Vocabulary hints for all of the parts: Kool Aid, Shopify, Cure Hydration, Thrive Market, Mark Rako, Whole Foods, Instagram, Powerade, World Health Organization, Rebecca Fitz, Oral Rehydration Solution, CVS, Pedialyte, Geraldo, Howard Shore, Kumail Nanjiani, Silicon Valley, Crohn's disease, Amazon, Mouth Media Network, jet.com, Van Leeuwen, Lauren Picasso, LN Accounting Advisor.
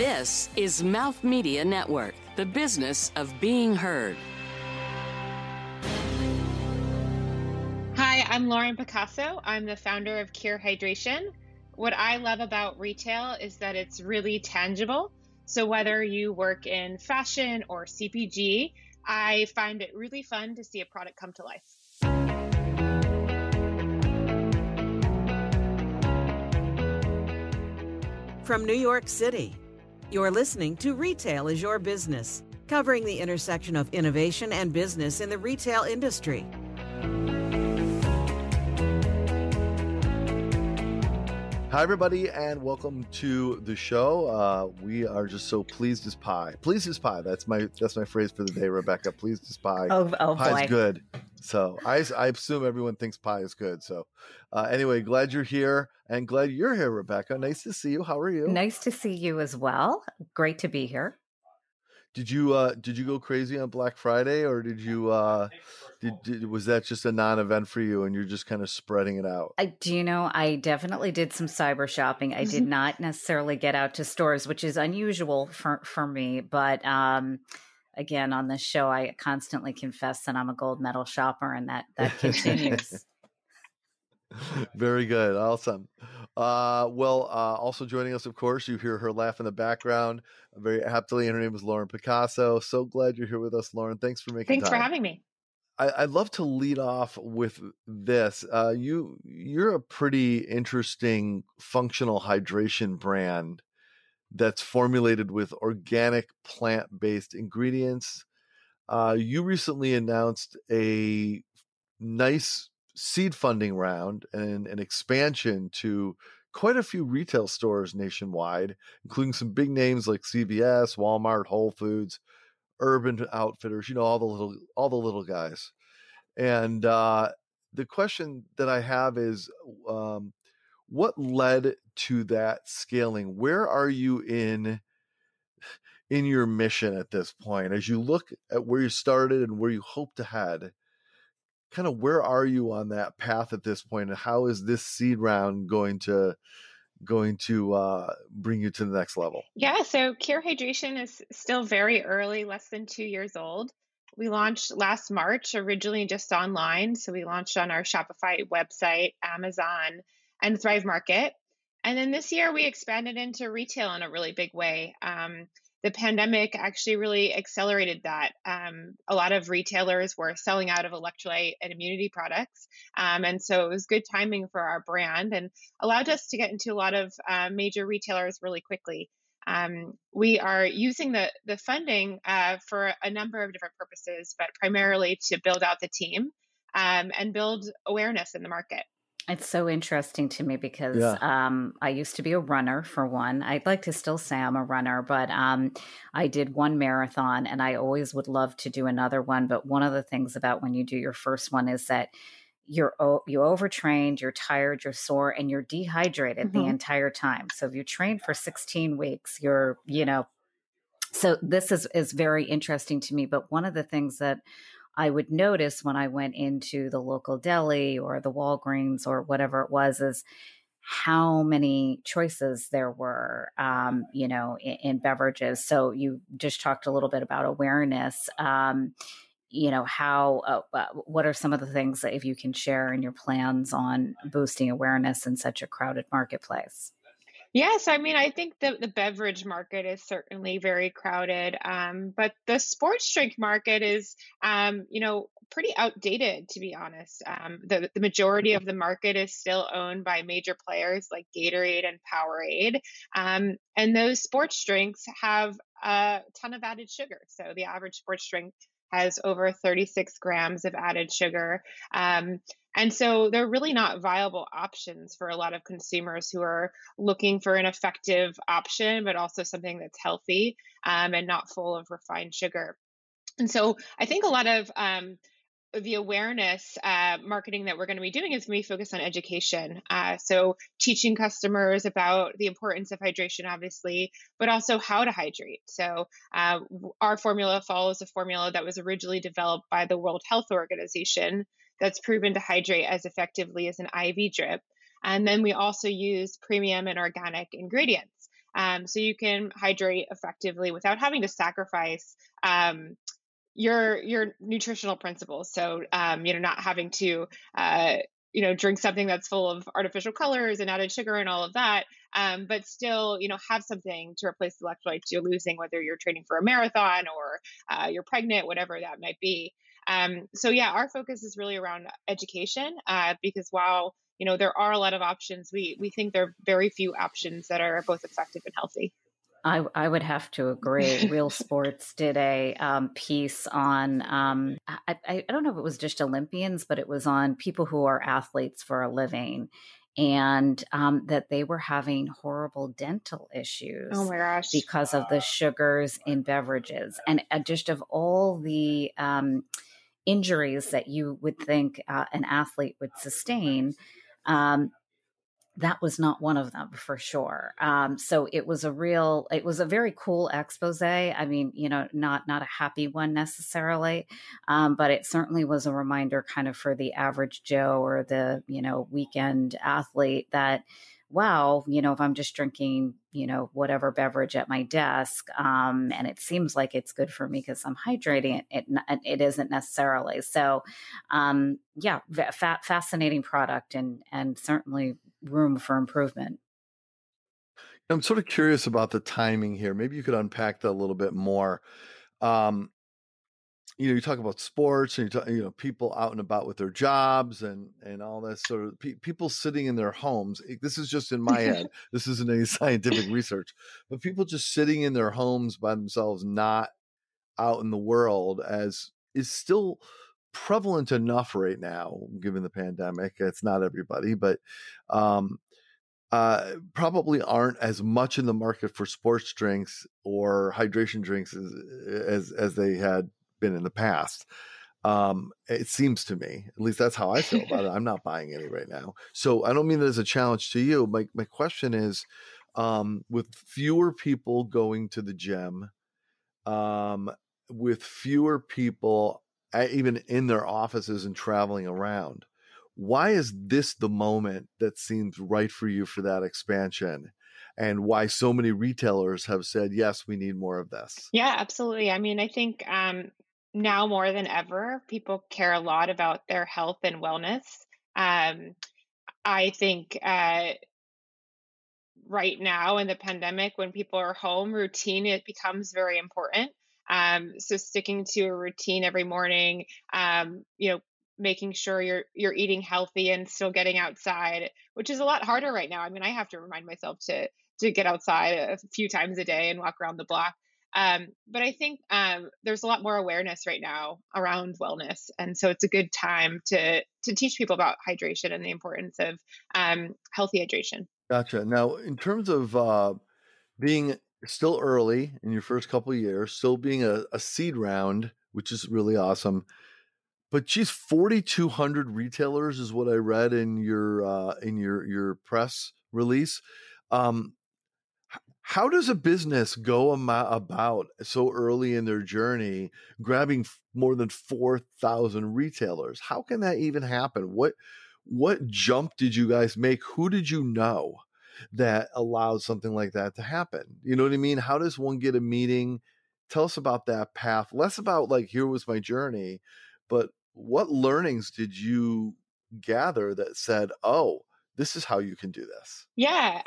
This is Mouth Media Network, the business of being heard. Hi, I'm Lauren Picasso. I'm the founder of Cure Hydration. What I love about retail is that it's really tangible. So whether you work in fashion or CPG, I find it really fun to see a product come to life. From New York City, you're listening to Retail is Your Business, covering the intersection of innovation and business in the retail industry. Hi, everybody, and welcome to the show. We are just so pleased as pie. Pleased as pie. That's my phrase for the day, Rebecca. Pleased as pie. Oh, pie's boy. Good. So I assume everyone thinks pie is good. So anyway, glad you're here and glad you're here, Rebecca. Nice to see you. How are you? Nice to see you as well. Great to be here. Did you go crazy on Black Friday, or was that just a non-event for you and you're just kind of spreading it out? I definitely did some cyber shopping. I did not necessarily get out to stores, which is unusual for me. But again, on this show, I constantly confess that I'm a gold medal shopper, and that continues. Very good. Awesome. Also joining us, of course, you hear her laugh in the background very aptly. Her name is Lauren Picasso. So glad you're here with us, Lauren. Thanks for having me. I'd love to lead off with this. You're a pretty interesting functional hydration brand that's formulated with organic plant-based ingredients. You recently announced a nice seed funding round and an expansion to quite a few retail stores nationwide, including some big names like CVS, Walmart, Whole Foods, Urban Outfitters, all the little guys. And the question that I have is, what led to that scaling? Where are you in your mission at this point? As you look at where you started and where you hope to head, kind of where are you on that path at this point, and how is this seed round going to bring you to the next level? Yeah, so Cure Hydration is still very early, less than 2 years old. We launched last March, originally just online. So we launched on our Shopify website, Amazon, and Thrive Market. And then this year we expanded into retail in a really big way. The pandemic actually really accelerated that. A lot of retailers were selling out of electrolyte and immunity products. And so it was good timing for our brand and allowed us to get into a lot of major retailers really quickly. We are using the funding for a number of different purposes, but primarily to build out the team and build awareness in the market. It's so interesting to me because I used to be a runner, for one. I'd like to still say I'm a runner, but I did one marathon and I always would love to do another one. But one of the things about when you do your first one is that you overtrained, you're tired, you're sore, and you're dehydrated the entire time. So if you train for 16 weeks, so this is very interesting to me. But one of the things that I would notice when I went into the local deli or the Walgreens or whatever it was is how many choices there were, in beverages. So you just talked a little bit about awareness, what are some of the things that if you can share in your plans on boosting awareness in such a crowded marketplace? Yes. I mean, I think the beverage market is certainly very crowded, but the sports drink market is, pretty outdated, to be honest. The majority of the market is still owned by major players like Gatorade and Powerade. And those sports drinks have a ton of added sugar. So the average sports drink has over 36 grams of added sugar. And so they're really not viable options for a lot of consumers who are looking for an effective option, but also something that's healthy and not full of refined sugar. And so I think a lot of the awareness marketing that we're going to be doing is going to be focused on education. So teaching customers about the importance of hydration, obviously, but also how to hydrate. So our formula follows a formula that was originally developed by the World Health Organization that's proven to hydrate as effectively as an IV drip. And then we also use premium and organic ingredients. So you can hydrate effectively without having to sacrifice your nutritional principles. So not having to drink something that's full of artificial colors and added sugar and all of that, but still, have something to replace the electrolytes you're losing, whether you're training for a marathon or you're pregnant, whatever that might be. So our focus is really around education, because while, there are a lot of options, we think there are very few options that are both effective and healthy. I would have to agree. Real Sports did a piece on, I don't know if it was just Olympians, but it was on people who are athletes for a living, and that they were having horrible dental issues. Oh my gosh. Because of the sugars in beverages. And just of all the injuries that you would think an athlete would sustain, that was not one of them for sure. So it was a very cool expose. I mean, not a happy one necessarily, but it certainly was a reminder kind of for the average Joe or the, weekend athlete that, wow, if I'm just drinking, whatever beverage at my desk, and it seems like it's good for me because I'm hydrating, it isn't necessarily. So, fascinating product and certainly room for improvement. I'm sort of curious about the timing here. Maybe you could unpack that a little bit more. You talk about sports and people out and about with their jobs and all that sort of people sitting in their homes. This is just in my head. This isn't any scientific research, but people just sitting in their homes by themselves, not out in the world, as is still prevalent enough right now, given the pandemic. It's not everybody, but probably aren't as much in the market for sports drinks or hydration drinks as they had been in the past. It seems to me, at least that's how I feel about it. I'm not buying any right now. So I don't mean that as a challenge to you. My question is, with fewer people going to the gym, with fewer people even in their offices and traveling around, why is this the moment that seems right for you for that expansion? And why so many retailers have said, yes, we need more of this? Yeah, absolutely. I mean, I think now more than ever, people care a lot about their health and wellness. I think right now in the pandemic, when people are home, routine, it becomes very important. So sticking to a routine every morning, making sure you're eating healthy and still getting outside, which is a lot harder right now. I mean, I have to remind myself to get outside a few times a day and walk around the block. But I think there's a lot more awareness right now around wellness. And so it's a good time to teach people about hydration and the importance of healthy hydration. Gotcha. Now, in terms of being still early in your first couple of years, still being a seed round, which is really awesome. But geez, 4,200 retailers is what I read in your press release. How does a business go about so early in their journey, grabbing more than 4,000 retailers? How can that even happen? What jump did you guys make? Who did you know that allowed something like that to happen? You know what I mean? How does one get a meeting? Tell us about that path. Less about like, here was my journey, but what learnings did you gather that said, oh, this is how you can do this? Yeah.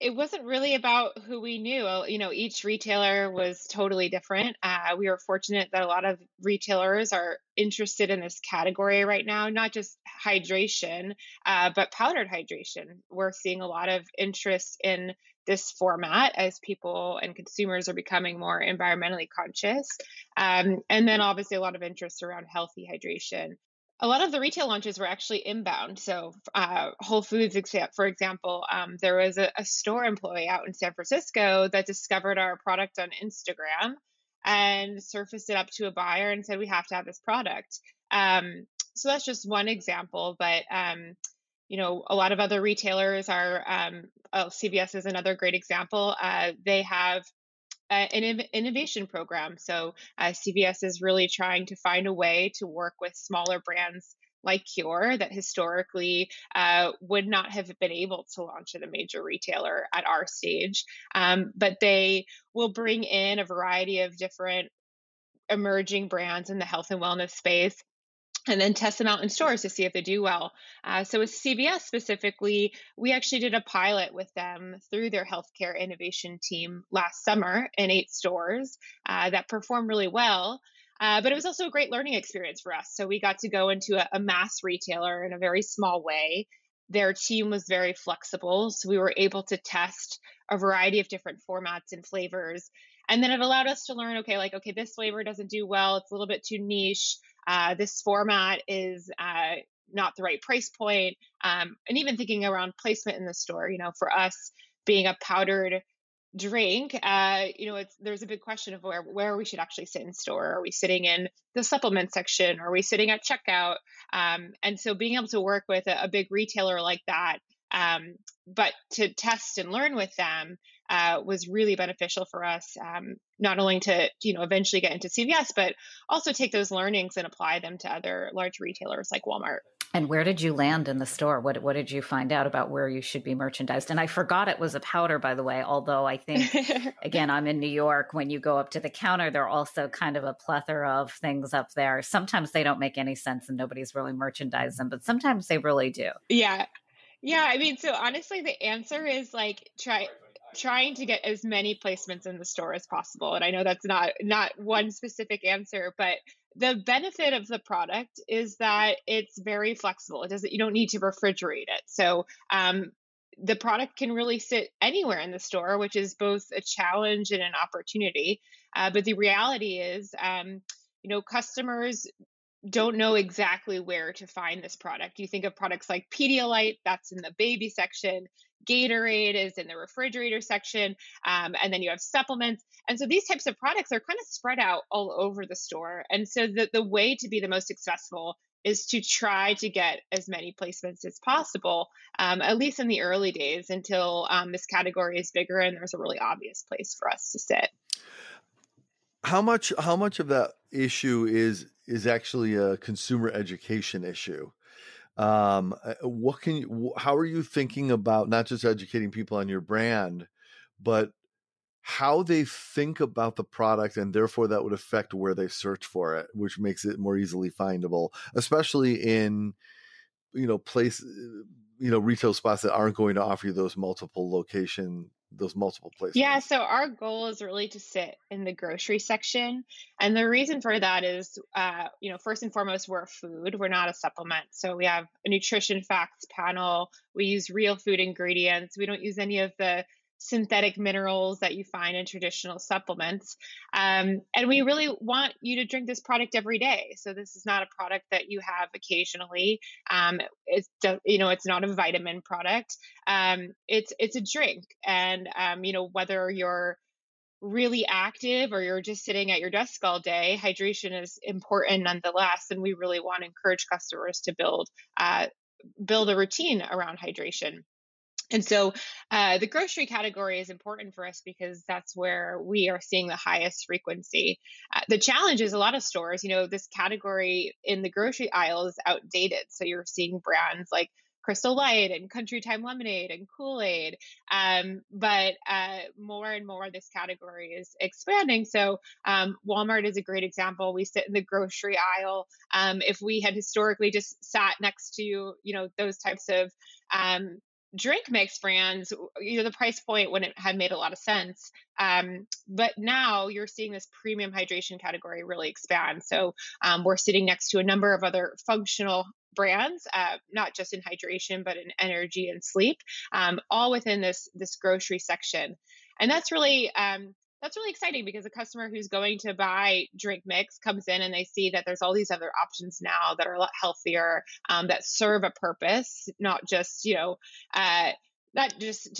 It wasn't really about who we knew. Each retailer was totally different. We were fortunate that a lot of retailers are interested in this category right now, not just hydration, but powdered hydration. We're seeing a lot of interest in this format as people and consumers are becoming more environmentally conscious. And then obviously a lot of interest around healthy hydration. A lot of the retail launches were actually inbound. So Whole Foods, for example, there was a store employee out in San Francisco that discovered our product on Instagram and surfaced it up to a buyer and said, we have to have this product. So that's just one example. But, a lot of other retailers are, CVS is another great example. They have an innovation program. So CVS is really trying to find a way to work with smaller brands like Cure that historically would not have been able to launch at a major retailer at our stage. But they will bring in a variety of different emerging brands in the health and wellness space and then test them out in stores to see if they do well. So with CVS specifically, we actually did a pilot with them through their healthcare innovation team last summer in 8 stores that performed really well. But it was also a great learning experience for us. So we got to go into a mass retailer in a very small way. Their team was very flexible, so we were able to test a variety of different formats and flavors. And then it allowed us to learn, okay, this flavor doesn't do well. It's a little bit too niche. This format is not the right price point. And even thinking around placement in the store, for us being a powdered drink, there's a big question of where we should actually sit in store. Are we sitting in the supplement section? Are we sitting at checkout? And so being able to work with a big retailer like that, but to test and learn with them was really beneficial for us, not only to eventually get into CVS, but also take those learnings and apply them to other large retailers like Walmart. And where did you land in the store? What did you find out about where you should be merchandised? And I forgot it was a powder, by the way, although I think, again, I'm in New York. When you go up to the counter, there are also kind of a plethora of things up there. Sometimes they don't make any sense and nobody's really merchandised them, but sometimes they really do. Yeah. So honestly, the answer is trying to get as many placements in the store as possible. And I know that's not one specific answer, but the benefit of the product is that it's very flexible. You don't need to refrigerate it. So the product can really sit anywhere in the store, which is both a challenge and an opportunity. But the reality is, customers don't know exactly where to find this product. You think of products like Pedialyte, that's in the baby section. Gatorade is in the refrigerator section. And then you have supplements. And so these types of products are kind of spread out all over the store. And so the way to be the most successful is to try to get as many placements as possible, at least in the early days until this category is bigger and there's a really obvious place for us to sit. How much of that issue is actually a consumer education issue? How are you thinking about not just educating people on your brand, but how they think about the product, and therefore that would affect where they search for it, which makes it more easily findable, especially in, retail spots that aren't going to offer you those multiple location, those multiple places? Yeah. So our goal is really to sit in the grocery section. And the reason for that is, first and foremost, we're a food. We're not a supplement. So we have a nutrition facts panel. We use real food ingredients. We don't use any of the synthetic minerals that you find in traditional supplements. And we really want you to drink this product every day. So this is not a product that you have occasionally. It's not a vitamin product. It's a drink. And, whether you're really active or you're just sitting at your desk all day, hydration is important nonetheless. And we really want to encourage customers to build a routine around hydration. And so the grocery category is important for us because that's where we are seeing the highest frequency. The challenge is a lot of stores, this category in the grocery aisle is outdated. So you're seeing brands like Crystal Light and Country Time Lemonade and Kool Aid. But more and more, this category is expanding. So Walmart is a great example. We sit in the grocery aisle. If we had historically just sat next to, those types of drink mix brands, the price point wouldn't have made a lot of sense. But now you're seeing this premium hydration category really expand. So we're sitting next to a number of other functional brands, not just in hydration, but in energy and sleep, all within this grocery section. And that's really exciting because a customer who's going to buy drink mix comes in and they see that there's all these other options now that are a lot healthier, that serve a purpose, not just to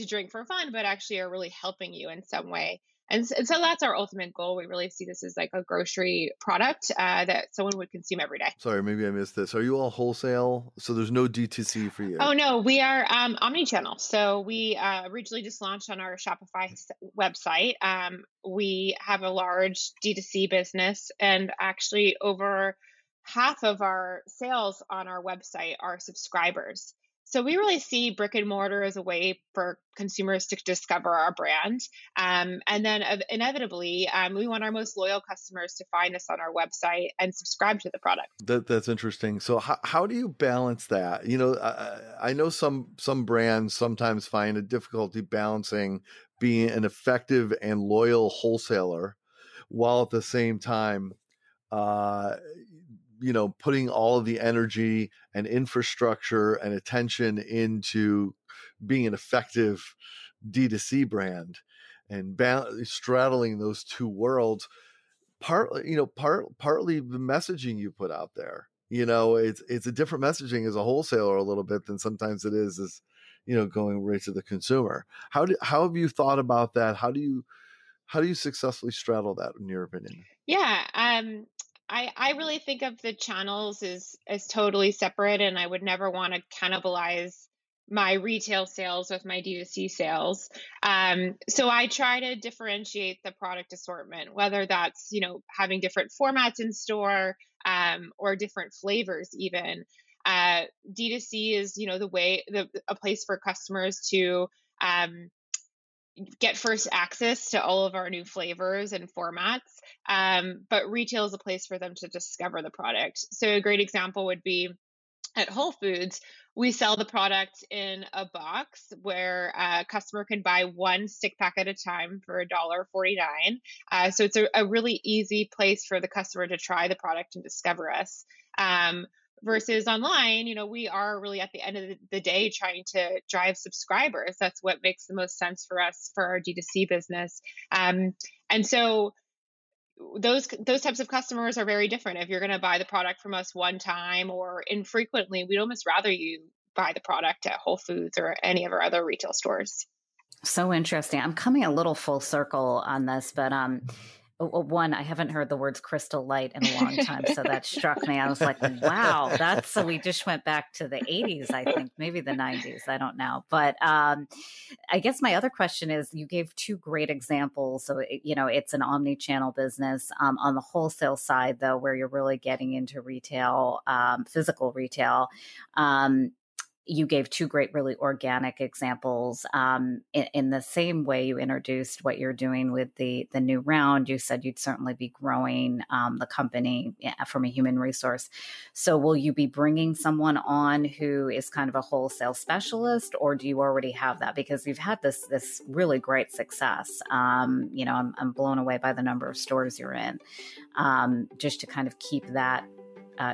drink for fun, but actually are really helping you in some way. And so that's our ultimate goal. We really see this as like a grocery product that someone would consume every day. Sorry, maybe I missed this. Are you all wholesale? So there's no DTC for you? Oh, no. We are omnichannel. So we originally just launched on our Shopify website. We have a large DTC business and actually over half of our sales on our website are subscribers. So we really see brick and mortar as a way for consumers to discover our brand. And then inevitably, we want our most loyal customers to find us on our website and subscribe to the product. That's interesting. So how do you balance that? You know, I know some brands sometimes find a difficulty balancing being an effective and loyal wholesaler while at the same time, you know, putting all of the energy and infrastructure and attention into being an effective D2C brand and straddling those two worlds, partly the messaging you put out there. You know, it's a different messaging as a wholesaler a little bit than sometimes it is, you know, going right to the consumer. How have you thought about that? How do you successfully straddle that, in your opinion? Yeah. I really think of the channels as totally separate, and I would never want to cannibalize my retail sales with my D2C sales. So I try to differentiate the product assortment, whether that's, you know, having different formats in store, or different flavors even. D2C is, you know, a place for customers to, get first access to all of our new flavors and formats. But retail is a place for them to discover the product. So a great example would be at Whole Foods, we sell the product in a box where a customer can buy one stick pack at a time for $1.49. So it's a really easy place for the customer to try the product and discover us. Versus online, you know, we are really at the end of the day trying to drive subscribers. That's what makes the most sense for us for our D2C business. And so those types of customers are very different. If you're going to buy the product from us one time or infrequently, we'd almost rather you buy the product at Whole Foods or any of our other retail stores. So interesting. I'm coming a little full circle on this, but one, I haven't heard the words Crystal Light in a long time, so that struck me. I was like, wow, so we just went back to the 80s, I think, maybe the 90s, I don't know. But I guess my other question is, you gave two great examples. So, you know, it's an omni-channel business. On the wholesale side, though, where you're really getting into retail, physical retail, you gave two great, really organic examples. In the same way you introduced what you're doing with the new round, you said you'd certainly be growing the company from a human resource. So will you be bringing someone on who is kind of a wholesale specialist, or do you already have that? Because you've had this really great success. You know, I'm blown away by the number of stores you're in, just to kind of keep that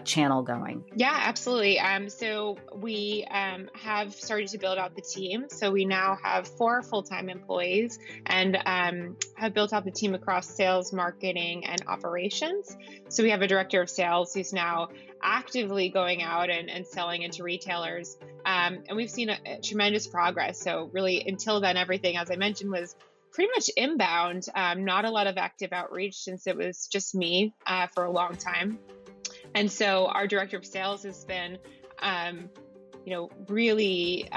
channel going. Yeah, absolutely. So we have started to build out the team. So we now have 4 full-time employees and have built out the team across sales, marketing, and operations. So we have a director of sales who's now actively going out and selling into retailers. And we've seen a tremendous progress. So really, until then, everything, as I mentioned, was pretty much inbound, not a lot of active outreach since it was just me for a long time. And so our director of sales has been, you know, really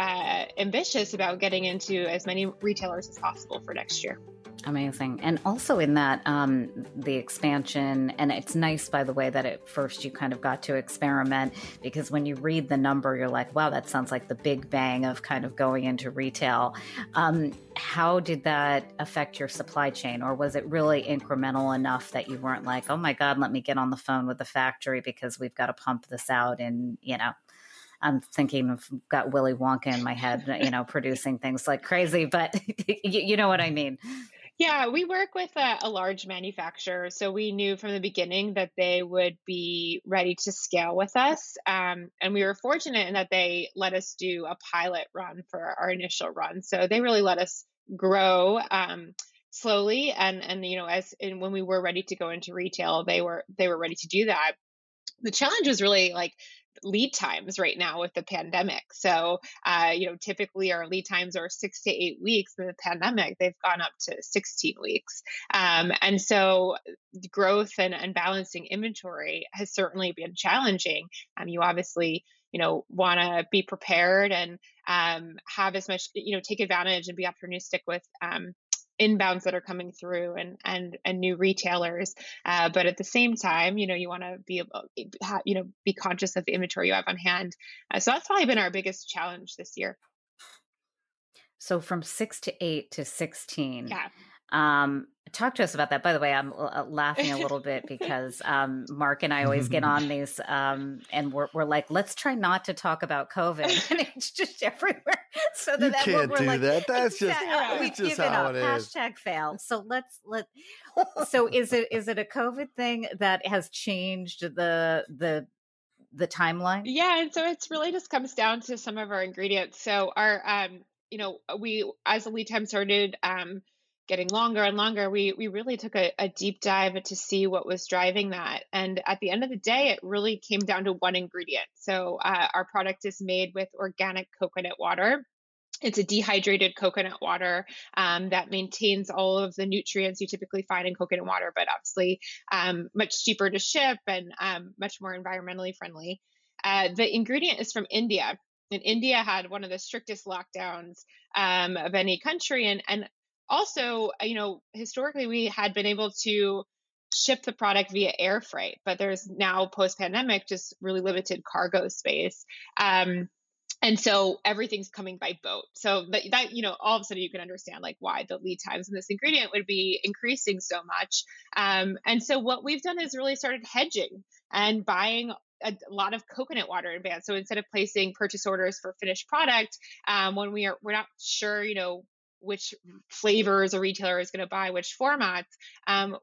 ambitious about getting into as many retailers as possible for next year. Amazing. And also in that, the expansion, and it's nice, by the way, that at first you kind of got to experiment, because when you read the number, you're like, wow, that sounds like the big bang of kind of going into retail. How did that affect your supply chain? Or was it really incremental enough that you weren't like, oh my God, let me get on the phone with the factory because we've got to pump this out and, you know, I'm thinking I've got Willy Wonka in my head, you know, producing things like crazy, but you know what I mean? Yeah, we work with a large manufacturer. So we knew from the beginning that they would be ready to scale with us. And we were fortunate in that they let us do a pilot run for our initial run. So they really let us grow slowly. And, you know, when we were ready to go into retail, they were ready to do that. The challenge was really like lead times right now with the pandemic. So, you know, typically our lead times are 6 to 8 weeks. In the pandemic, they've gone up to 16 weeks. And so growth and balancing inventory has certainly been challenging. You obviously, you know, want to be prepared and have as much, you know, take advantage and be opportunistic with inbounds that are coming through and new retailers. But at the same time, you want to be able, be conscious of the inventory you have on hand. So that's probably been our biggest challenge this year. So from 6 to 8 to 16. Yeah. Talk to us about that. By the way, I'm laughing a little bit because Mark and I always get on these and we're like, let's try not to talk about COVID. And it's just everywhere. So that you can't we're do like, that. That's just, yeah, we've just given how up. It is. Hashtag fail. So so is it a COVID thing that has changed the timeline? Yeah. And so it's really just comes down to some of our ingredients. So our, we, as the lead time started, getting longer and longer, we really took a deep dive to see what was driving that. And at the end of the day, it really came down to one ingredient. So our product is made with organic coconut water. It's a dehydrated coconut water that maintains all of the nutrients you typically find in coconut water, but obviously much cheaper to ship and much more environmentally friendly. The ingredient is from India. And India had one of the strictest lockdowns of any country. And also, historically, we had been able to ship the product via air freight, but there's now post-pandemic just really limited cargo space. And so everything's coming by boat. So that all of a sudden you can understand like why the lead times in this ingredient would be increasing so much. And so what we've done is really started hedging and buying a lot of coconut water in advance. So instead of placing purchase orders for finished product, when we're not sure, which flavors a retailer is going to buy, which formats,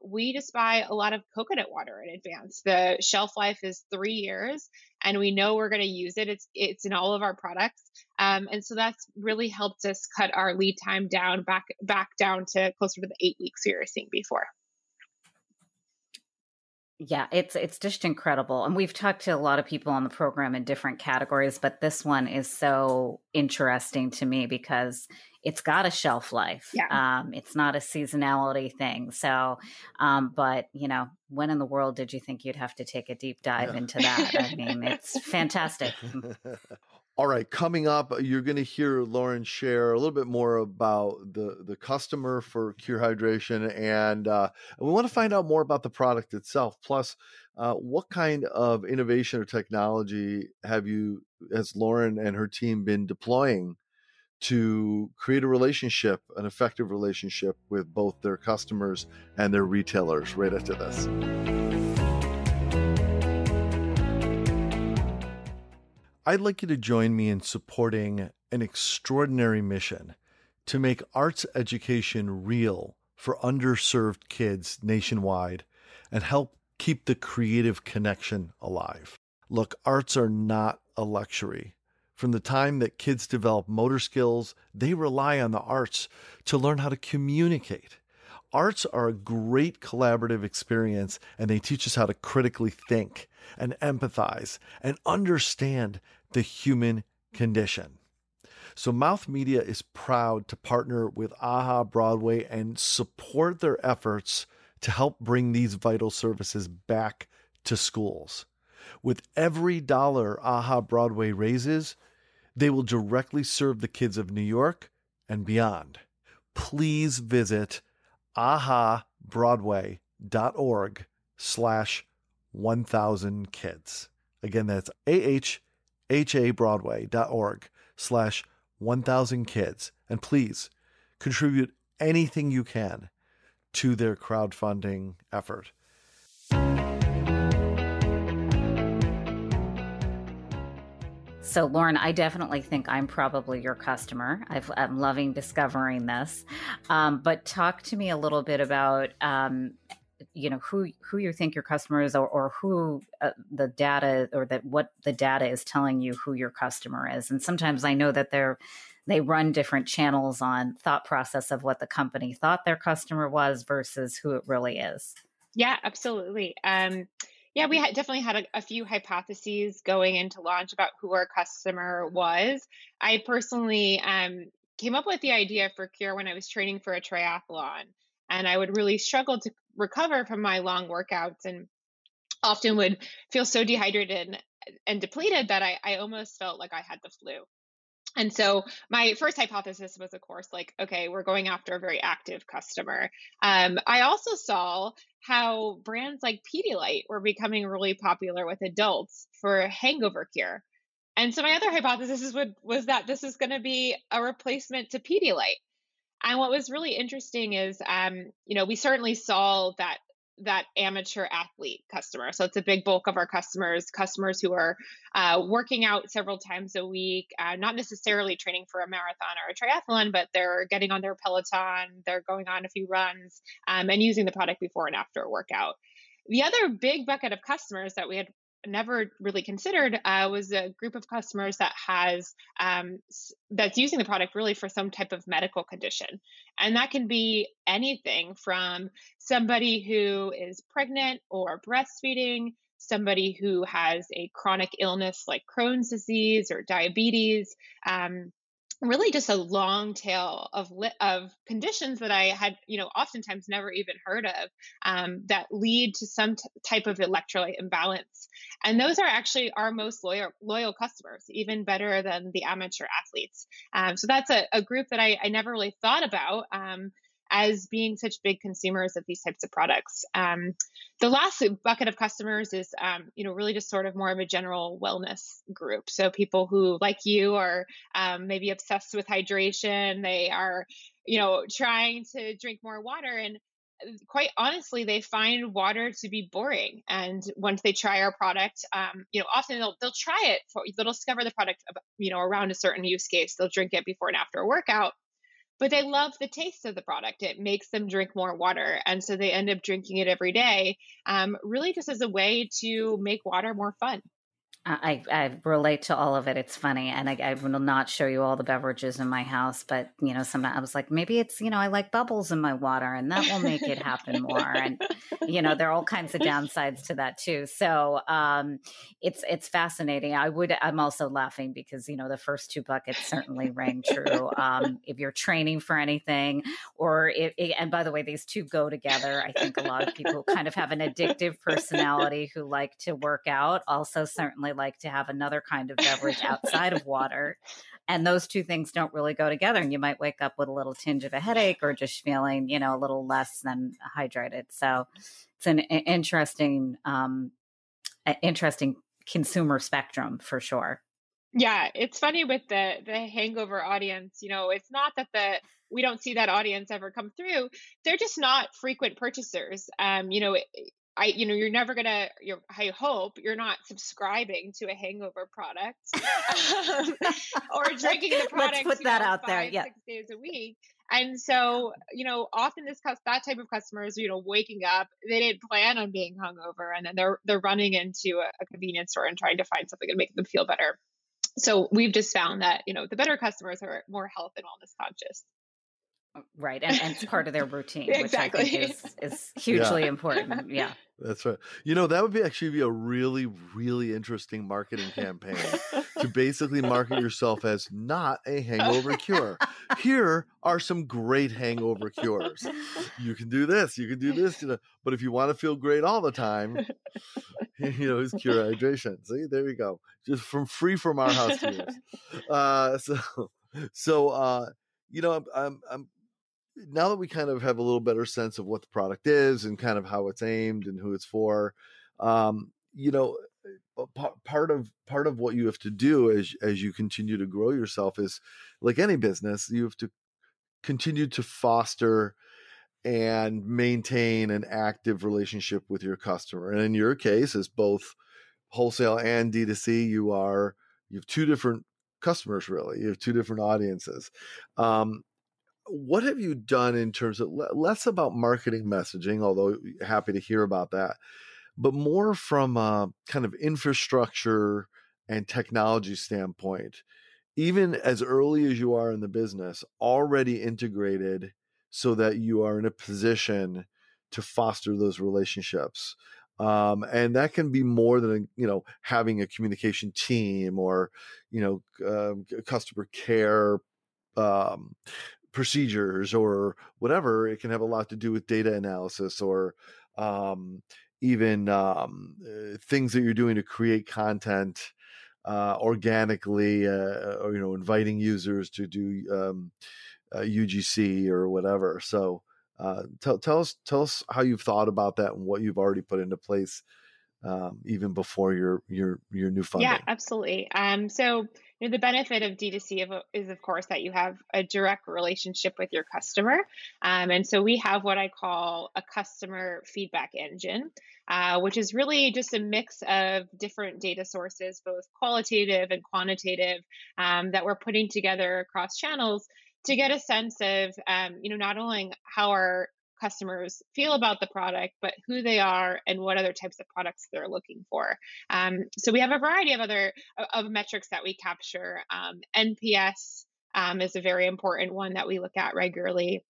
we just buy a lot of coconut water in advance. The shelf life is 3 years, and we know we're going to use it. It's in all of our products. And so that's really helped us cut our lead time down back down to closer to the 8 weeks we were seeing before. Yeah, it's just incredible. And we've talked to a lot of people on the program in different categories, but this one is so interesting to me because it's got a shelf life. Yeah. It's not a seasonality thing. So, but when in the world did you think you'd have to take a deep dive into that? I mean, it's fantastic. All right. Coming up, you're going to hear Lauren share a little bit more about the customer for Cure Hydration. And we want to find out more about the product itself. Plus, what kind of innovation or technology has Lauren and her team been deploying to create an effective relationship with both their customers and their retailers right after this. I'd like you to join me in supporting an extraordinary mission to make arts education real for underserved kids nationwide and help keep the creative connection alive. Look, arts are not a luxury. From the time that kids develop motor skills, they rely on the arts to learn how to communicate. Arts are a great collaborative experience, and they teach us how to critically think and empathize and understand the human condition. So Mouth Media is proud to partner with AHA Broadway and support their efforts to help bring these vital services back to schools. With every dollar AHA Broadway raises, they will directly serve the kids of New York and beyond. Please visit ahabroadway.org/1000kids. Again, that's ahabroadway.org/1000kids. And please contribute anything you can to their crowdfunding effort. So, Lauren, I definitely think I'm probably your customer. I'm loving discovering this. But talk to me a little bit about, who you think your customer is, or who the data, or that what the data is telling you who your customer is. And sometimes I know that they run different channels on thought process of what the company thought their customer was versus who it really is. Yeah, absolutely. Yeah, we definitely had a few hypotheses going into launch about who our customer was. I personally came up with the idea for Cure when I was training for a triathlon, and I would really struggle to recover from my long workouts and often would feel so dehydrated and depleted that I almost felt like I had the flu. And so my first hypothesis was, of course, like, okay, we're going after a very active customer. I also saw how brands like Pedialyte were becoming really popular with adults for hangover cure. And so my other hypothesis was that this is going to be a replacement to Pedialyte. And what was really interesting is, you know, we certainly saw that amateur athlete customer. So it's a big bulk of our customers who are working out several times a week, not necessarily training for a marathon or a triathlon, but they're getting on their Peloton, they're going on a few runs, and using the product before and after a workout. The other big bucket of customers that we had never really considered was a group of customers that has that's using the product really for some type of medical condition. And that can be anything from somebody who is pregnant or breastfeeding, somebody who has a chronic illness like Crohn's disease or diabetes, really just a long tail of conditions that I had, you know, oftentimes never even heard of, that lead to some type of electrolyte imbalance. And those are actually our most loyal customers, even better than the amateur athletes. So that's a group that I never really thought about as being such big consumers of these types of products. The last bucket of customers is, you know, really just sort of more of a general wellness group. So people who, like you, are maybe obsessed with hydration. They are, you know, trying to drink more water, and quite honestly, they find water to be boring. And once they try our product, you know, often they'll try it. They'll discover the product, you know, around a certain use case. They'll drink it before and after a workout. But they love the taste of the product. It makes them drink more water. And so they end up drinking it every day, really just as a way to make water more fun. I relate to all of it. It's funny. And I will not show you all the beverages in my house, but, you know, sometimes I was like, maybe it's, you know, I like bubbles in my water and that will make it happen more. And, you know, there are all kinds of downsides to that too. So, it's fascinating. I'm also laughing because, you know, the first two buckets certainly rang true. If you're training for anything or and by the way, these two go together. I think a lot of people kind of have an addictive personality who like to work out. Also certainly like to have another kind of beverage outside of water. And those two things don't really go together. And you might wake up with a little tinge of a headache or just feeling, you know, a little less than hydrated. So it's an interesting consumer spectrum for sure. Yeah. It's funny with the hangover audience, you know, it's not that we don't see that audience ever come through. They're just not frequent purchasers. You know, you're never gonna. I hope you're not subscribing to a hangover product or drinking the product. Let's put that out there. Yeah, 6 days a week. And so, you know, often that type of customer is, you know, waking up. They didn't plan on being hungover, and then they're running into a convenience store and trying to find something to make them feel better. So we've just found that, you know, the better customers are more health and wellness conscious. Right. And it's part of their routine, exactly. Which I think is hugely important. Yeah. That's right. You know, that would be a really, really interesting marketing campaign to basically market yourself as not a hangover cure. Here are some great hangover cures. You can do this, you know, but if you want to feel great all the time, you know, it's Cure Hydration. See, there you go. Just from our house to yours. So, you know, I'm now that we kind of have a little better sense of what the product is and kind of how it's aimed and who it's for, you know, part of what you have to do as you continue to grow yourself is, like any business, you have to continue to foster and maintain an active relationship with your customer. And in your case, as both wholesale and D2C, you have two different customers, really. You have two different audiences. What have you done in terms of less about marketing messaging, although happy to hear about that, but more from a kind of infrastructure and technology standpoint, even as early as you are in the business, already integrated so that you are in a position to foster those relationships. And that can be more than, you know, having a communication team or, you know, customer care, procedures or whatever. It can have a lot to do with data analysis or even things that you're doing to create content organically, or, you know, inviting users to do UGC or whatever. So tell us how you've thought about that and what you've already put into place, even before your new funding. Yeah, absolutely. So you know, the benefit of D2C is, of course, that you have a direct relationship with your customer. And so we have what I call a customer feedback engine, which is really just a mix of different data sources, both qualitative and quantitative, that we're putting together across channels to get a sense of, you know, not only how our customers feel about the product, but who they are and what other types of products they're looking for. So we have a variety of other of metrics that we capture. NPS is a very important one that we look at regularly.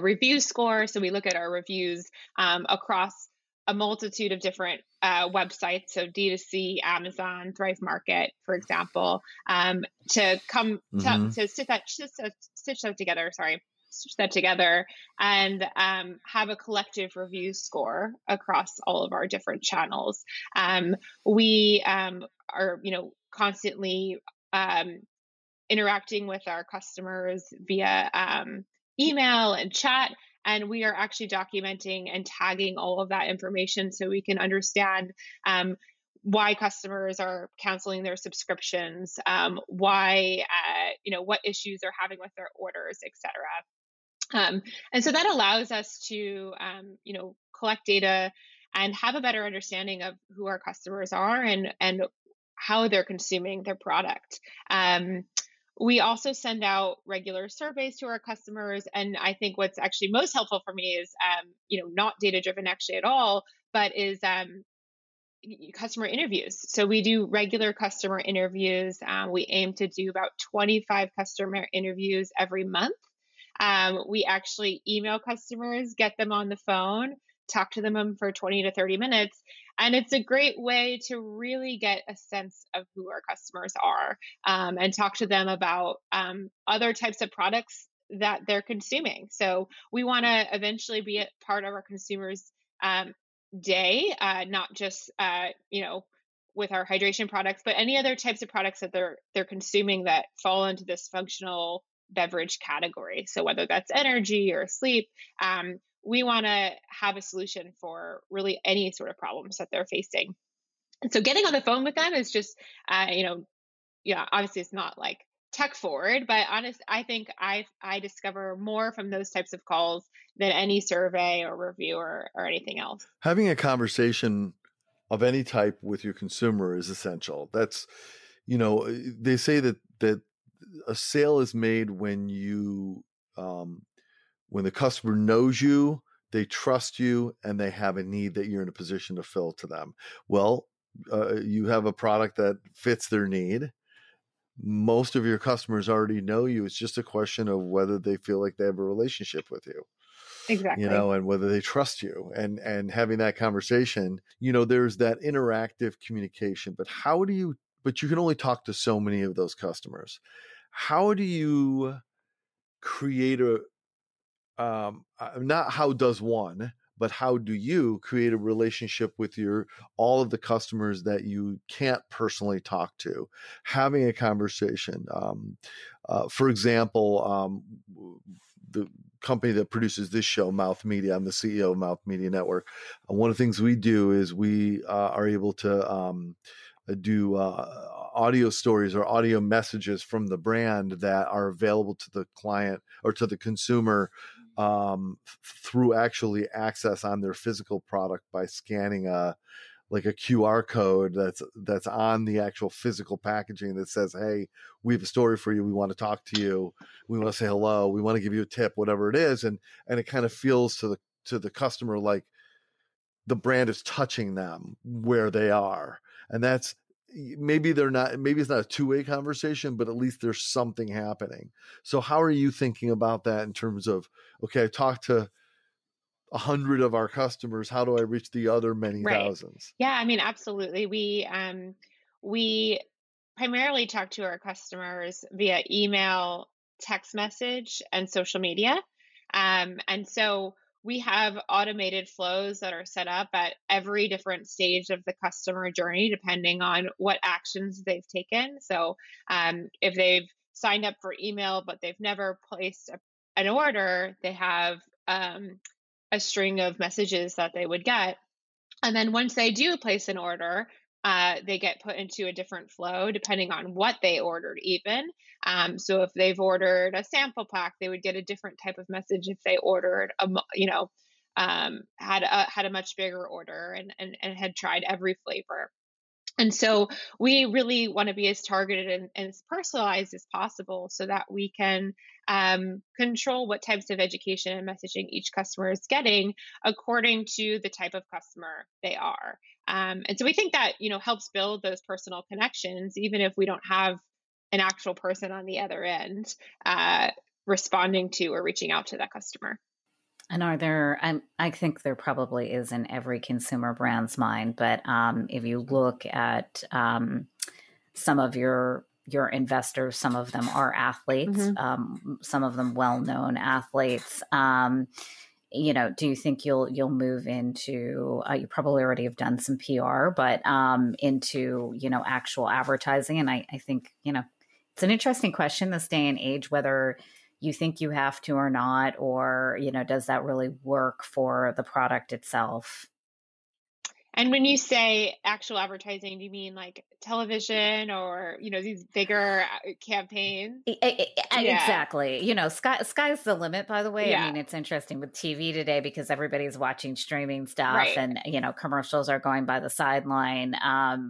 Review score. So we look at our reviews across a multitude of different websites, so D2C, Amazon, Thrive Market, for example, to come to stitch that together and have a collective review score across all of our different channels. We are, you know, constantly interacting with our customers via email and chat. And we are actually documenting and tagging all of that information so we can understand why customers are canceling their subscriptions, why, you know, what issues they're having with their orders, et cetera. And so that allows us to, you know, collect data and have a better understanding of who our customers are and how they're consuming their product. We also send out regular surveys to our customers. And I think what's actually most helpful for me is, you know, not data-driven actually at all, but is, customer interviews. So we do regular customer interviews. We aim to do about 25 customer interviews every month. We actually email customers, get them on the phone, talk to them for 20 to 30 minutes. And it's a great way to really get a sense of who our customers are, and talk to them about other types of products that they're consuming. So we want to eventually be a part of our consumers' day, not just, you know, with our hydration products, but any other types of products that they're consuming that fall into this functional beverage category. So whether that's energy or sleep, we want to have a solution for really any sort of problems that they're facing. And so getting on the phone with them is just, you know, yeah, obviously it's not like tech forward, but honest, I think I discover more from those types of calls than any survey or review or anything else. Having a conversation of any type with your consumer is essential. That's, you know, they say that a sale is made when you, when the customer knows you, they trust you, and they have a need that you're in a position to fill to them. Well, you have a product that fits their need. Most of your customers already know you. It's just a question of whether they feel like they have a relationship with you, exactly, you know, and whether they trust you, and having that conversation, you know, there's that interactive communication, but but you can only talk to so many of those customers. How do you create not how does one, but how do you create a relationship with all of the customers that you can't personally talk to? Having a conversation. For example, the company that produces this show, Mouth Media, I'm the CEO of Mouth Media Network. One of the things we do is we are able to do audio stories or audio messages from the brand that are available to the client or to the consumer through actually access on their physical product by scanning a QR code that's on the actual physical packaging that says, hey, we have a story for you. We want to talk to you. We want to say hello. We want to give you a tip, whatever it is. And it kind of feels to the customer like the brand is touching them where they are. And that's, maybe it's not a two-way conversation, but at least there's something happening. So how are you thinking about that in terms of, okay, I talked to 100 of our customers. How do I reach the other many thousands? Yeah. I mean, absolutely. We primarily talk to our customers via email, text message, and social media. And so We have automated flows that are set up at every different stage of the customer journey, depending on what actions they've taken. So if they've signed up for email, but they've never placed an order, they have a string of messages that they would get. And then once they do place an order, they get put into a different flow depending on what they ordered even. So if they've ordered a sample pack, they would get a different type of message if they ordered, had a much bigger order and had tried every flavor. And so we really want to be as targeted and as personalized as possible so that we can control what types of education and messaging each customer is getting according to the type of customer they are. And so we think that, helps build those personal connections, even if we don't have an actual person on the other end responding to or reaching out to that customer. And are there, I think there probably is in every consumer brand's mind, but if you look at some of your investors, some of them are athletes, mm-hmm. Some of them well-known athletes, do you think you'll move into, you probably already have done some PR, but into, actual advertising? And I think, it's an interesting question this day and age, whether you think you have to or not, or, does that really work for the product itself? And when you say actual advertising, do you mean like television or, these bigger campaigns? Yeah. Exactly. Sky's the limit, by the way. Yeah. I mean, it's interesting with TV today because everybody's watching streaming stuff right. And, commercials are going by the sideline.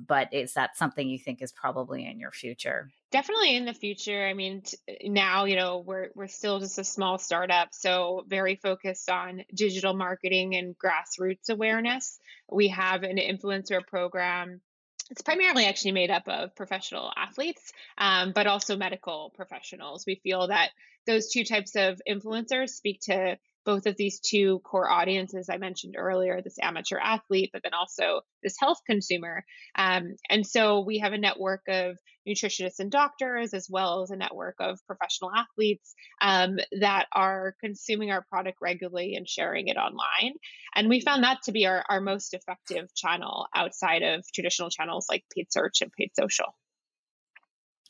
But is that something you think is probably in your future? Definitely in the future. I mean, now, we're still just a small startup, so very focused on digital marketing and grassroots awareness. We have an influencer program. It's primarily actually made up of professional athletes, but also medical professionals. We feel that those two types of influencers speak to both of these two core audiences I mentioned earlier, this amateur athlete, but then also this health consumer. And so we have a network of nutritionists and doctors, as well as a network of professional athletes that are consuming our product regularly and sharing it online. And we found that to be our most effective channel outside of traditional channels like paid search and paid social.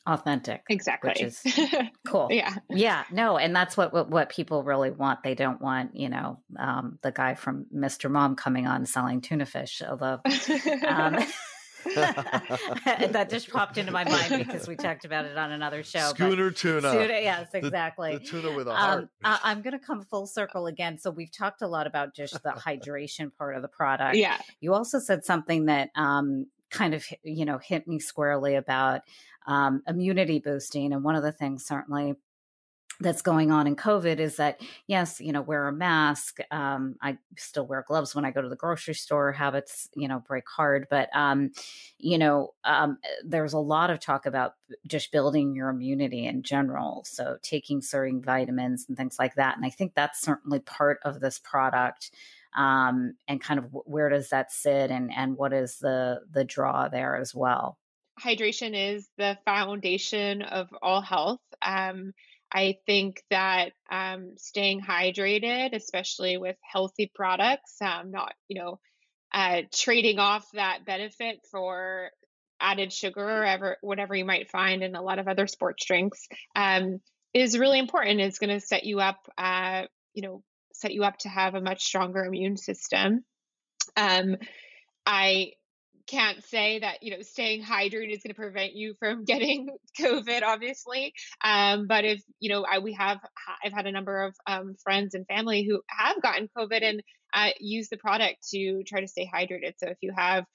Authentic. Exactly. Which is cool. Yeah. Yeah. No. And that's what people really want. They don't want, the guy from Mr. Mom coming on selling tuna fish. Although that just popped into my mind because we talked about it on another show. Schooner tuna. Yes, exactly. The tuna with a heart. I'm going to come full circle again. So we've talked a lot about just the hydration part of the product. Yeah. You also said something that kind of, hit me squarely about immunity boosting. And one of the things certainly that's going on in COVID is that, yes, wear a mask. I still wear gloves when I go to the grocery store. Habits, break hard. But, there's a lot of talk about just building your immunity in general. So taking certain vitamins and things like that. And I think that's certainly part of this product. And kind of where does that sit and what is the draw there as well? Hydration is the foundation of all health. I think that staying hydrated, especially with healthy products, not, trading off that benefit for added sugar or whatever you might find in a lot of other sports drinks, is really important. It's going to set you up to have a much stronger immune system. I can't say that, staying hydrated is going to prevent you from getting COVID, obviously. But if, I've had a number of friends and family who have gotten COVID and use the product to try to stay hydrated. So if you have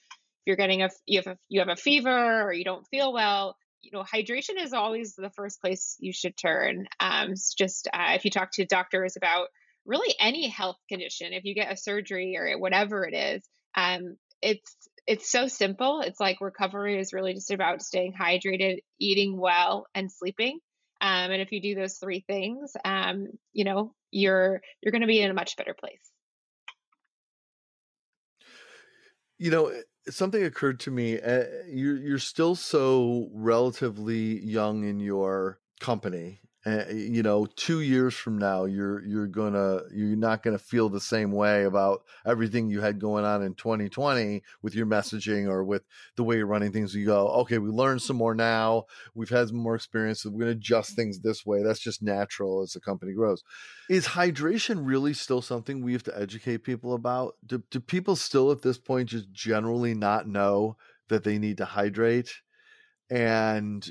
a fever or you don't feel well, hydration is always the first place you should turn. If you talk to doctors about really any health condition, if you get a surgery or whatever it is, it's so simple. It's like recovery is really just about staying hydrated, eating well, and sleeping. And if you do those three things, you're going to be in a much better place. Something occurred to me. You're still so relatively young in your company. you know, 2 years from now, you're not gonna feel the same way about everything you had going on in 2020 with your messaging or with the way you're running things. You go, okay, we learned some more now. We've had some more experience. So we're gonna adjust things this way. That's just natural as the company grows. Is hydration really still something we have to educate people about? Do people still at this point just generally not know that they need to hydrate? And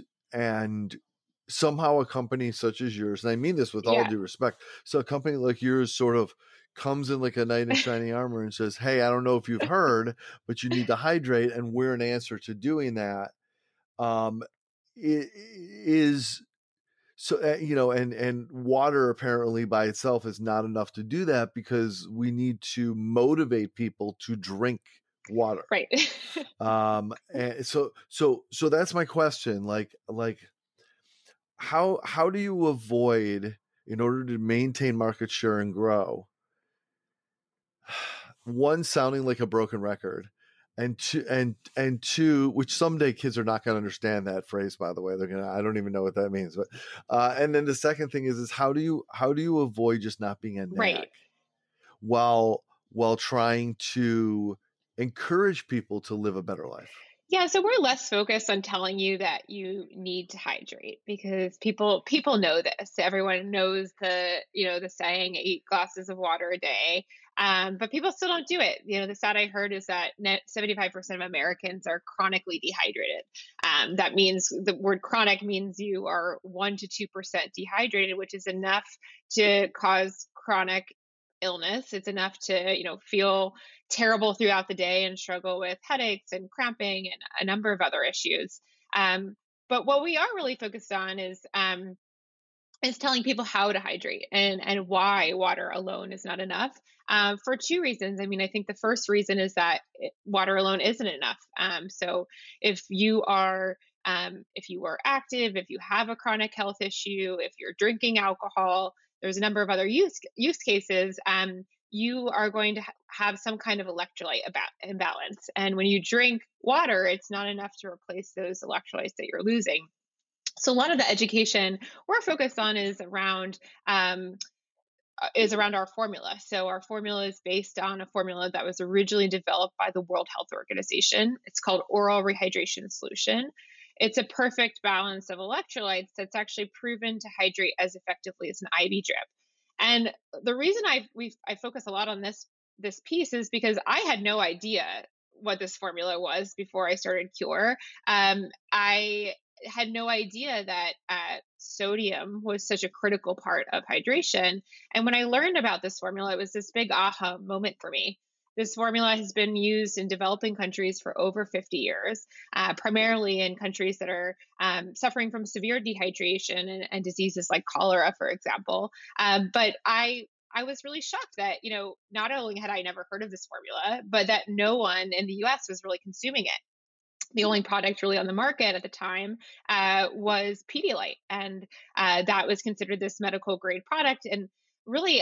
somehow a company such as yours, and I mean this with all due respect, so a company like yours sort of comes in like a knight in shining armor and says, hey, I don't know if you've heard, but you need to hydrate, and we're an answer to doing that. And water apparently by itself is not enough to do that, because we need to motivate people to drink water. Right. So that's my question. Like, how do you avoid, in order to maintain market share and grow, one, sounding like a broken record, and two, which someday kids are not going to understand that phrase, by the way, I don't even know what that means, but and then the second thing is how do you avoid just not being a nag, right, while trying to encourage people to live a better life? Yeah, so we're less focused on telling you that you need to hydrate, because people know this. Everyone knows the saying, 8 glasses of water a day, but people still don't do it. You know, the stat I heard is that 75% of Americans are chronically dehydrated. That means, the word chronic means you are 1% to 2% dehydrated, which is enough to cause chronic illness. It's enough to, feel terrible throughout the day and struggle with headaches and cramping and a number of other issues. But what we are really focused on is telling people how to hydrate and why water alone is not enough, for two reasons. I mean, I think the first reason is that water alone isn't enough. So if you are active, if you have a chronic health issue, if you're drinking alcohol, there's a number of other use cases. You are going to have some kind of electrolyte imbalance. And when you drink water, it's not enough to replace those electrolytes that you're losing. So a lot of the education we're focused on is around our formula. So our formula is based on a formula that was originally developed by the World Health Organization. It's called Oral Rehydration Solution. It's a perfect balance of electrolytes that's actually proven to hydrate as effectively as an IV drip. And the reason I focus a lot on this piece is because I had no idea what this formula was before I started Cure. I had no idea that sodium was such a critical part of hydration. And when I learned about this formula, it was this big aha moment for me. This formula has been used in developing countries for over 50 years, primarily in countries that are suffering from severe dehydration and diseases like cholera, for example. But I was really shocked that, not only had I never heard of this formula, but that no one in the U.S. was really consuming it. The only product really on the market at the time was Pedialyte, and that was considered this medical grade product. And really,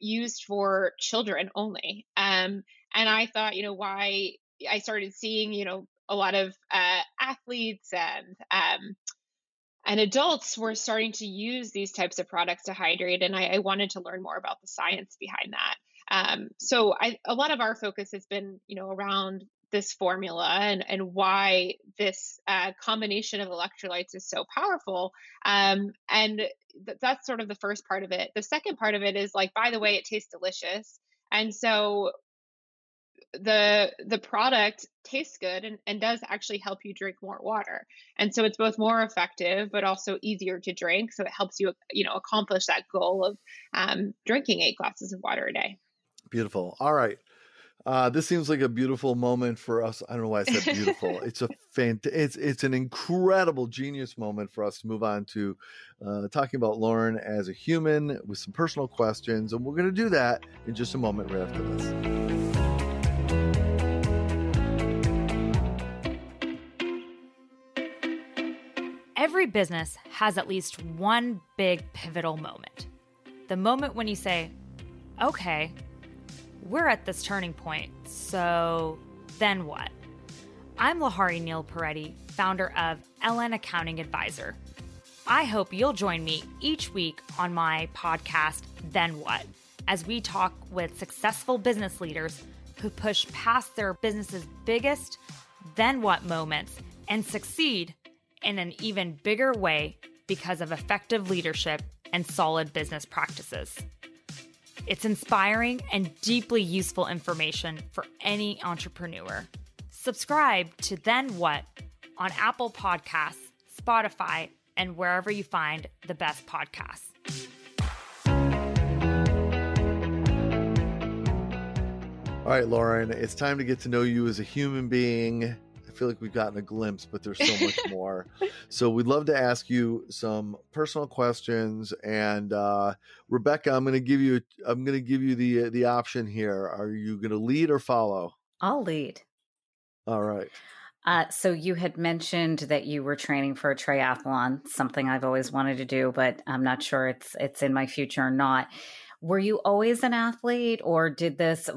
used for children only. And I thought, why I started seeing, a lot of athletes and adults were starting to use these types of products to hydrate. And I wanted to learn more about the science behind that. So a lot of our focus has been, around this formula and why this combination of electrolytes is so powerful. That's sort of the first part of it. The second part of it is, by the way, it tastes delicious. And so the product tastes good and does actually help you drink more water. And so it's both more effective, but also easier to drink. So it helps you, accomplish that goal of drinking 8 glasses of water a day. Beautiful. All right. This seems like a beautiful moment for us. I don't know why I said beautiful. It's it's an incredible genius moment for us to move on to talking about Lauren as a human with some personal questions. And we're going to do that in just a moment right after this. Every business has at least one big pivotal moment. The moment when you say, okay, we're at this turning point, so then what? I'm Lahari Neal Peretti, founder of LN Accounting Advisor. I hope you'll join me each week on my podcast, Then What?, as we talk with successful business leaders who push past their business's biggest then what moments and succeed in an even bigger way because of effective leadership and solid business practices. It's inspiring and deeply useful information for any entrepreneur. Subscribe to Then What on Apple Podcasts, Spotify, and wherever you find the best podcasts. All right, Lauren, it's time to get to know you as a human being. I feel like we've gotten a glimpse, but there's so much more. So we'd love to ask you some personal questions. And Rebecca, I'm going to give you the option here. Are you going to lead or follow? I'll lead. All right. So you had mentioned that you were training for a triathlon, something I've always wanted to do, but I'm not sure it's in my future or not. Were you always an athlete, or did this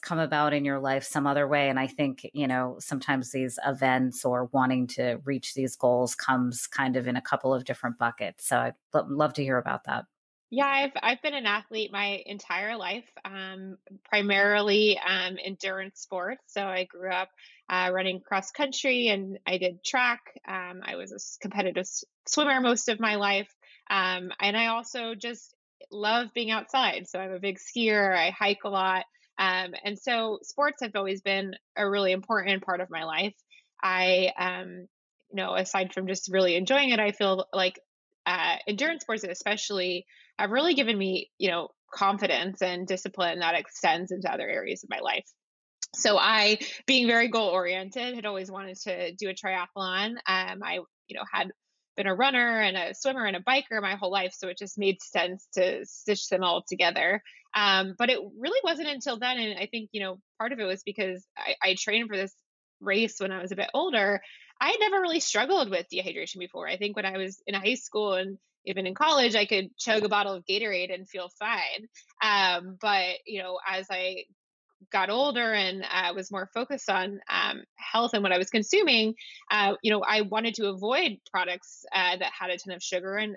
come about in your life some other way? And I think, you know, sometimes these events or wanting to reach these goals comes kind of in a couple of different buckets. So I'd love to hear about that. Yeah, I've been an athlete my entire life, primarily endurance sports. So I grew up running cross country, and I did track. I was a competitive swimmer most of my life, and I also just love being outside. So I'm a big skier. I hike a lot. And so sports have always been a really important part of my life. I, you know, aside from just really enjoying it, I feel like endurance sports especially have really given me, you know, confidence and discipline that extends into other areas of my life. So I, being very goal oriented, had always wanted to do a triathlon. I, you know, had been a runner and a swimmer and a biker my whole life. So it just made sense to stitch them all together. But it really wasn't until then. And I think, you know, part of it was because I trained for this race when I was a bit older. I had never really struggled with dehydration before. I think when I was in high school and even in college, I could chug a bottle of Gatorade and feel fine. But, you know, as I got older and was more focused on health and what I was consuming, you know, I wanted to avoid products that had a ton of sugar. And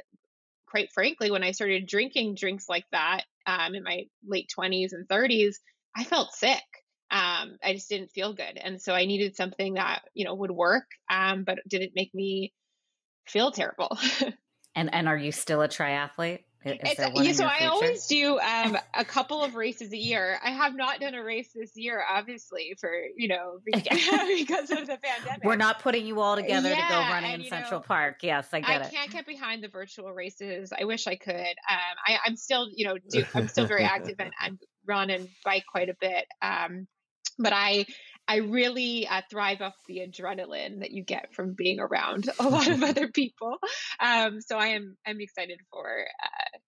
quite frankly, when I started drinking drinks like that in my late 20s and 30s, I felt sick. I just didn't feel good. And so I needed something that, you know, would work, but didn't make me feel terrible. And are you still a triathlete? So I always do a couple of races a year. I have not done a race this year, obviously, for, you know, because of the pandemic. We're not putting you all together to go running in Central Park. Yes, I get it. I can't get behind the virtual races. I wish I could. I'm still, you know, I'm still very active and I run and bike quite a bit. But I really thrive off the adrenaline that you get from being around a lot of other people. So I'm excited for,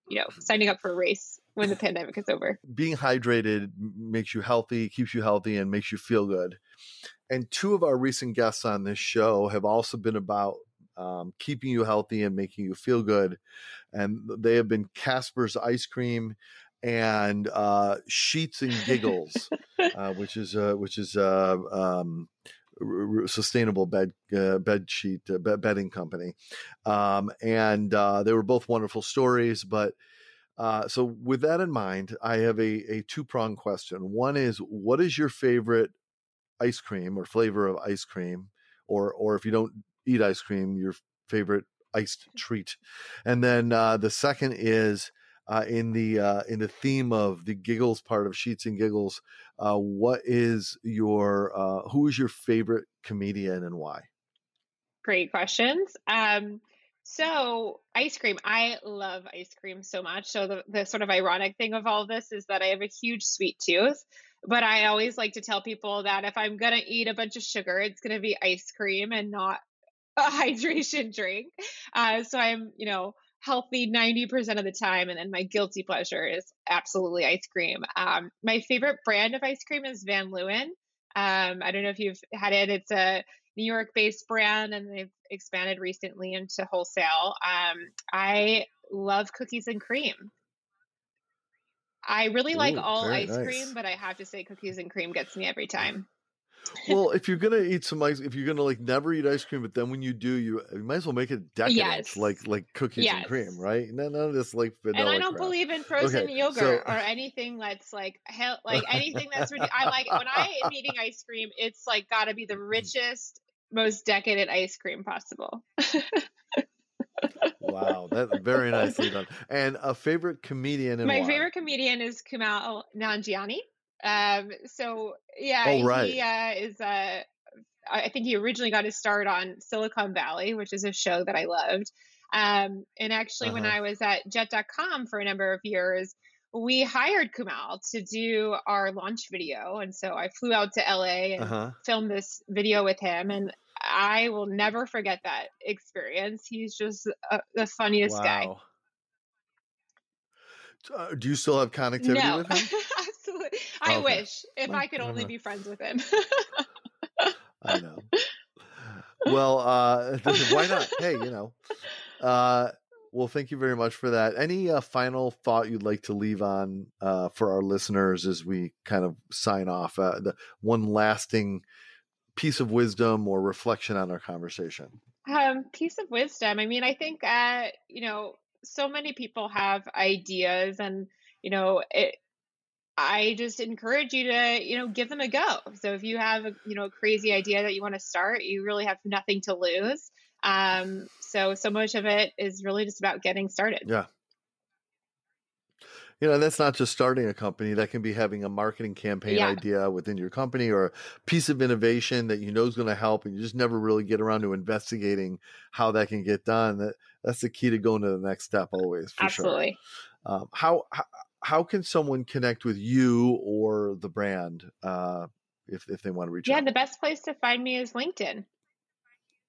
you know, signing up for a race when the pandemic is over. Being hydrated makes you healthy, keeps you healthy, and makes you feel good. And two of our recent guests on this show have also been about keeping you healthy and making you feel good. And they have been Casper's Ice Cream and Sheets and Giggles, which is sustainable bedding company, and they were both wonderful stories. But so with that in mind, I have a two-pronged question. One is, what is your favorite ice cream or flavor of ice cream, or if you don't eat ice cream, your favorite iced treat? And then the second is, in the theme of the giggles part of Sheets and Giggles, who is your favorite comedian and why? Great questions. So ice cream, I love ice cream so much. So the sort of ironic thing of all this is that I have a huge sweet tooth, but I always like to tell people that if I'm going to eat a bunch of sugar, it's going to be ice cream and not a hydration drink. So I'm, you know, healthy 90% of the time. And then my guilty pleasure is absolutely ice cream. My favorite brand of ice cream is Van Leeuwen. I don't know if you've had it. It's a New York-based brand, and they've expanded recently into wholesale. I love cookies and cream. I really like all ice cream, but I have to say cookies and cream gets me every time. Well, if you're gonna eat some ice, if you're gonna like never eat ice cream, but then when you do, you might as well make it decadent, like cookies and cream, right? None of this like vanilla. And I don't believe in frozen yogurt or anything that's like anything that's really, I like when I am eating ice cream, it's like got to be the richest, most decadent ice cream possible. Wow, that's very nicely done. And a favorite comedian in my favorite comedian is Kumail Nanjiani. So yeah, he is I think he originally got his start on Silicon Valley, which is a show that I loved. And actually when I was at jet.com for a number of years, we hired Kumail to do our launch video. And so I flew out to LA and filmed this video with him, and I will never forget that experience. He's just the funniest guy. Do you still have connectivity with him? Absolutely. I wish if I could only be friends with him. I know. Well, why not? Hey, you know, well, thank you very much for that. Any final thought you'd like to leave on for our listeners as we kind of sign off? The one lasting piece of wisdom or reflection on our conversation? Piece of wisdom. I mean, I think, you know, so many people have ideas, and, you know, I just encourage you to, you know, give them a go. So if you have a, you know, crazy idea that you want to start, you really have nothing to lose. So much of it is really just about getting started. Yeah. You know, that's not just starting a company. That can be having a marketing campaign idea within your company, or a piece of innovation that you know is going to help, and you just never really get around to investigating how that can get done. That's the key to going to the next step always. For Absolutely. Sure. How can someone connect with you or the brand if they want to reach out? Yeah, the best place to find me is LinkedIn.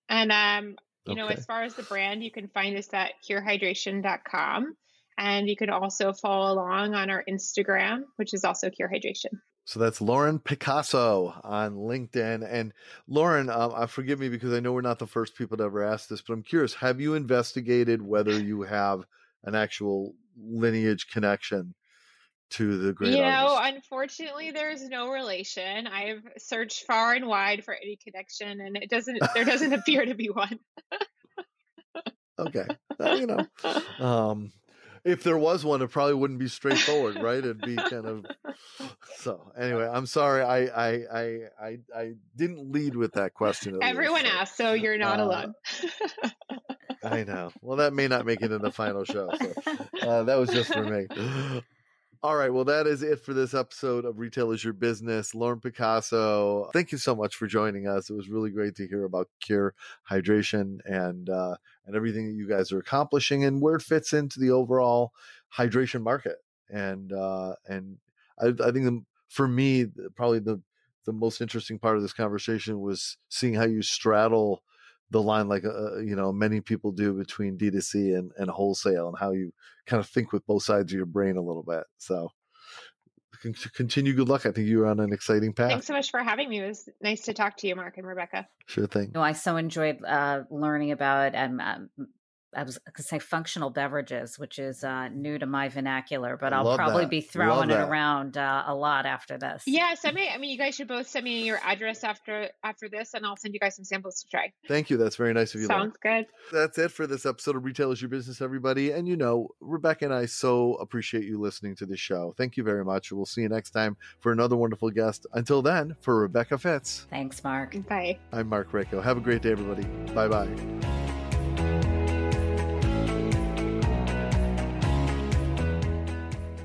And, you know, as far as the brand, you can find us at curehydration.com. And you can also follow along on our Instagram, which is also Cure Hydration. So that's Lauren Picasso on LinkedIn. And Lauren, forgive me because I know we're not the first people to ever ask this, but I'm curious, have you investigated whether you have an actual lineage connection to the great artist? Unfortunately, there's no relation. I've searched far and wide for any connection, and there doesn't appear to be one. Okay. Well, you know, if there was one, it probably wouldn't be straightforward, right? It'd be kind of, so anyway, I'm sorry. I didn't lead with that question. Everyone asked, so you're not alone. I know. Well, that may not make it in the final show. So, that was just for me. All right. Well, that is it for this episode of Retail is Your Business. Lauren Picasso, thank you so much for joining us. It was really great to hear about Cure Hydration and everything that you guys are accomplishing and where it fits into the overall hydration market. And I think for me, probably the most interesting part of this conversation was seeing how you straddle the line, like, you know, many people do, between D2C and wholesale, and how you kind of think with both sides of your brain a little bit. So continue. Good luck. I think you're on an exciting path. Thanks so much for having me. It was nice to talk to you, Mark and Rebecca. Sure thing. No, I so enjoyed learning about, I was going to say functional beverages, which is new to my vernacular, but I'll probably be throwing it around a lot after this. Yeah, you guys should both send me your address after this, and I'll send you guys some samples to try. Thank you. That's very nice of you. Sounds good. That's it for this episode of Retail is Your Business, everybody. And you know, Rebecca and I so appreciate you listening to the show. Thank you very much. We'll see you next time for another wonderful guest. Until then, for Rebecca Fitz. Thanks, Mark. Bye. I'm Mark Rako. Have a great day, everybody. Bye-bye.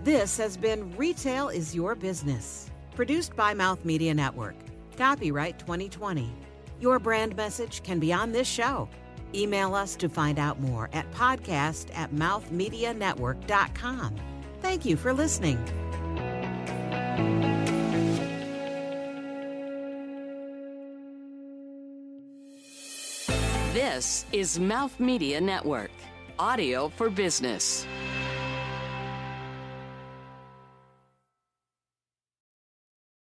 This has been Retail is Your Business, produced by Mouth Media Network. Copyright 2020. Your brand message can be on this show. Email us to find out more at podcast@mouthmedianetwork.com. Thank you for listening. This is Mouth Media Network, audio for business.